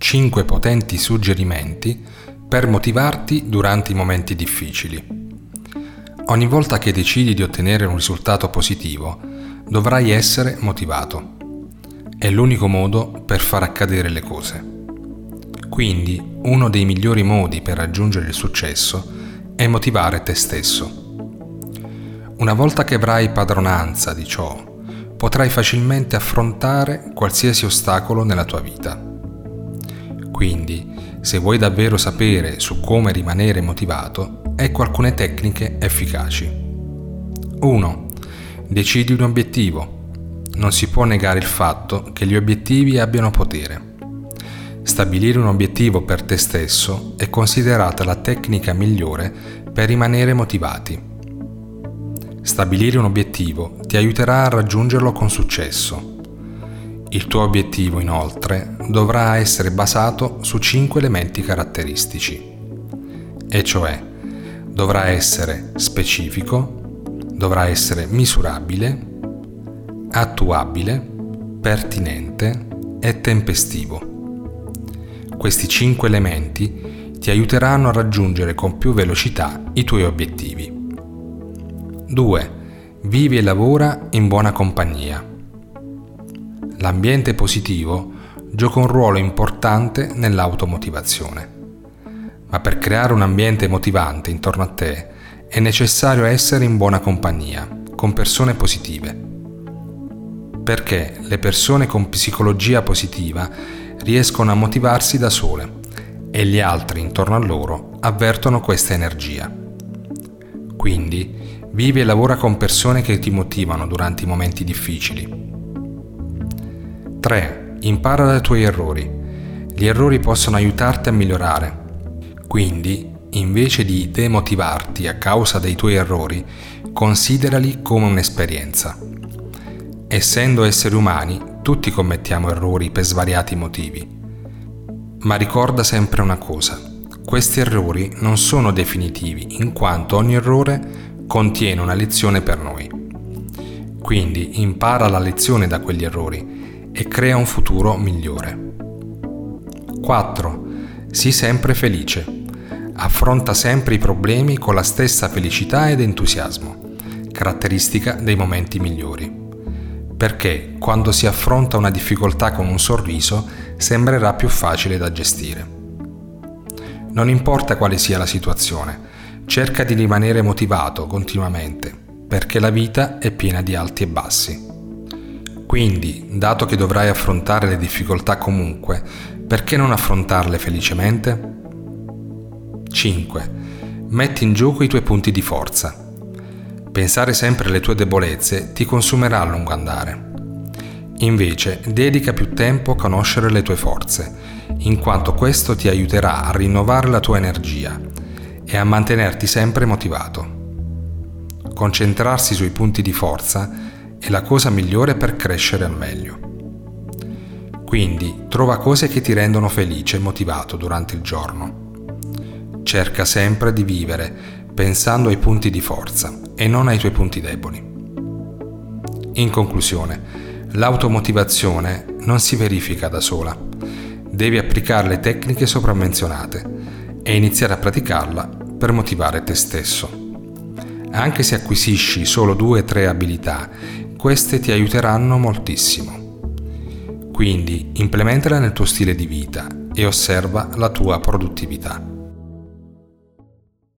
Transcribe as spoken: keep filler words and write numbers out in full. cinque potenti suggerimenti per motivarti durante i momenti difficili. Ogni volta che decidi di ottenere un risultato positivo, dovrai essere motivato. È l'unico modo per far accadere le cose. Quindi, uno dei migliori modi per raggiungere il successo è motivare te stesso. Una volta che avrai padronanza di ciò, potrai facilmente affrontare qualsiasi ostacolo nella tua vita. Quindi, se vuoi davvero sapere su come rimanere motivato, ecco alcune tecniche efficaci. uno. Decidi un obiettivo. Non si può negare il fatto che gli obiettivi abbiano potere. Stabilire un obiettivo per te stesso è considerata la tecnica migliore per rimanere motivati. Stabilire un obiettivo ti aiuterà a raggiungerlo con successo. Il tuo obiettivo, inoltre, dovrà essere basato su cinque elementi caratteristici, e cioè dovrà essere specifico, dovrà essere misurabile, attuabile, pertinente e tempestivo. Questi cinque elementi ti aiuteranno a raggiungere con più velocità i tuoi obiettivi. due. Vivi e lavora in buona compagnia. L'ambiente positivo gioca un ruolo importante nell'automotivazione, ma per creare un ambiente motivante intorno a te è necessario essere in buona compagnia, con persone positive. Perché le persone con psicologia positiva riescono a motivarsi da sole e gli altri intorno a loro avvertono questa energia. Quindi, vivi e lavora con persone che ti motivano durante i momenti difficili. tre. Impara dai tuoi errori. Gli errori possono aiutarti a migliorare. Quindi, invece di demotivarti a causa dei tuoi errori, considerali come un'esperienza. Essendo esseri umani, tutti commettiamo errori per svariati motivi. Ma ricorda sempre una cosa: questi errori non sono definitivi, in quanto ogni errore contiene una lezione per noi. Quindi impara la lezione da quegli errori e crea un futuro migliore. quattro. Sii sempre felice. Affronta sempre i problemi con la stessa felicità ed entusiasmo, caratteristica dei momenti migliori. Perché quando si affronta una difficoltà con un sorriso sembrerà più facile da gestire. Non importa quale sia la situazione, cerca di rimanere motivato continuamente, perché la vita è piena di alti e bassi. Quindi, dato che dovrai affrontare le difficoltà comunque, perché non affrontarle felicemente? cinque. Metti in gioco i tuoi punti di forza. Pensare sempre alle tue debolezze ti consumerà a lungo andare. Invece, dedica più tempo a conoscere le tue forze, in quanto questo ti aiuterà a rinnovare la tua energia e a mantenerti sempre motivato. Concentrarsi sui punti di forza è la cosa migliore per crescere al meglio. Quindi, trova cose che ti rendono felice e motivato durante il giorno. Cerca sempre di vivere pensando ai punti di forza e non ai tuoi punti deboli. In conclusione, l'automotivazione non si verifica da sola. Devi applicare le tecniche sopramenzionate e iniziare a praticarla per motivare te stesso. Anche se acquisisci solo due o tre abilità, queste ti aiuteranno moltissimo. Quindi implementala nel tuo stile di vita e osserva la tua produttività.